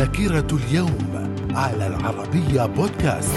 ذاكرة اليوم على العربية بودكاست.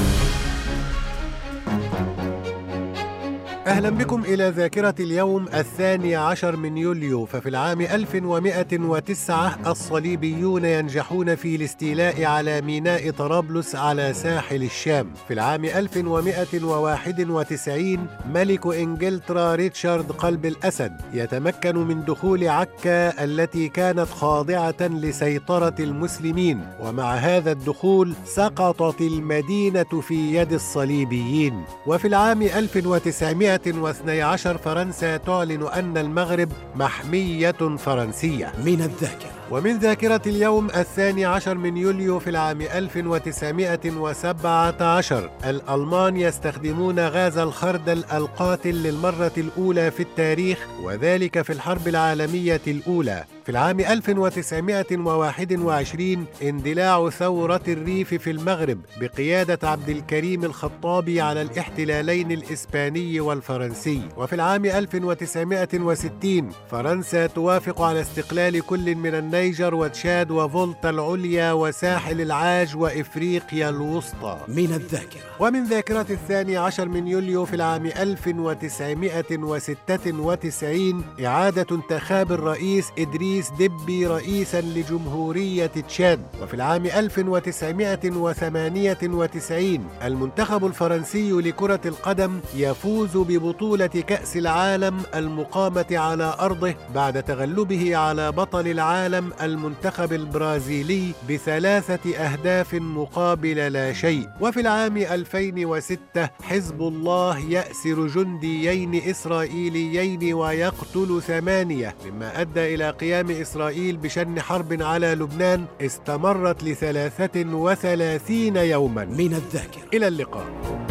أهلا بكم إلى ذاكرة اليوم 12 من يوليو. ففي العام 1109 الصليبيون ينجحون في الاستيلاء على ميناء طرابلس على ساحل الشام. في العام 1191 ملك إنجلترا ريتشارد قلب الأسد يتمكن من دخول عكا التي كانت خاضعة لسيطرة المسلمين، ومع هذا الدخول سقطت المدينة في يد الصليبيين. وفي العام 1912 فرنسا تعلن أن المغرب محمية فرنسية. من الذاكرة ومن ذاكرة اليوم 12 من يوليو. في العام 1917 الألمان يستخدمون غاز الخردل القاتل للمرة الأولى في التاريخ، وذلك في الحرب العالمية الأولى. في العام 1921 اندلاع ثورة الريف في المغرب بقيادة عبد الكريم الخطابي على الاحتلالين الإسباني والفرنسي. وفي العام 1960 فرنسا توافق على استقلال كل من النيجر وتشاد وفولتا العليا وساحل العاج وإفريقيا الوسطى. من الذاكرة ومن ذاكرة 12 من يوليو. في العام 1996 إعادة انتخاب الرئيس إدريس ديبي رئيسا لجمهورية تشاد. وفي العام 1998 المنتخب الفرنسي لكرة القدم يفوز ببطولة كأس العالم المقامة على أرضه بعد تغلبه على بطل العالم المنتخب البرازيلي ب3 أهداف مقابل لا شيء. وفي العام 2006 حزب الله يأسر جنديين إسرائيليين ويقتل 8، مما أدى إلى قيام إسرائيل بشن حرب على لبنان استمرت ل 33 يوما. من الذاكرة إلى اللقاء.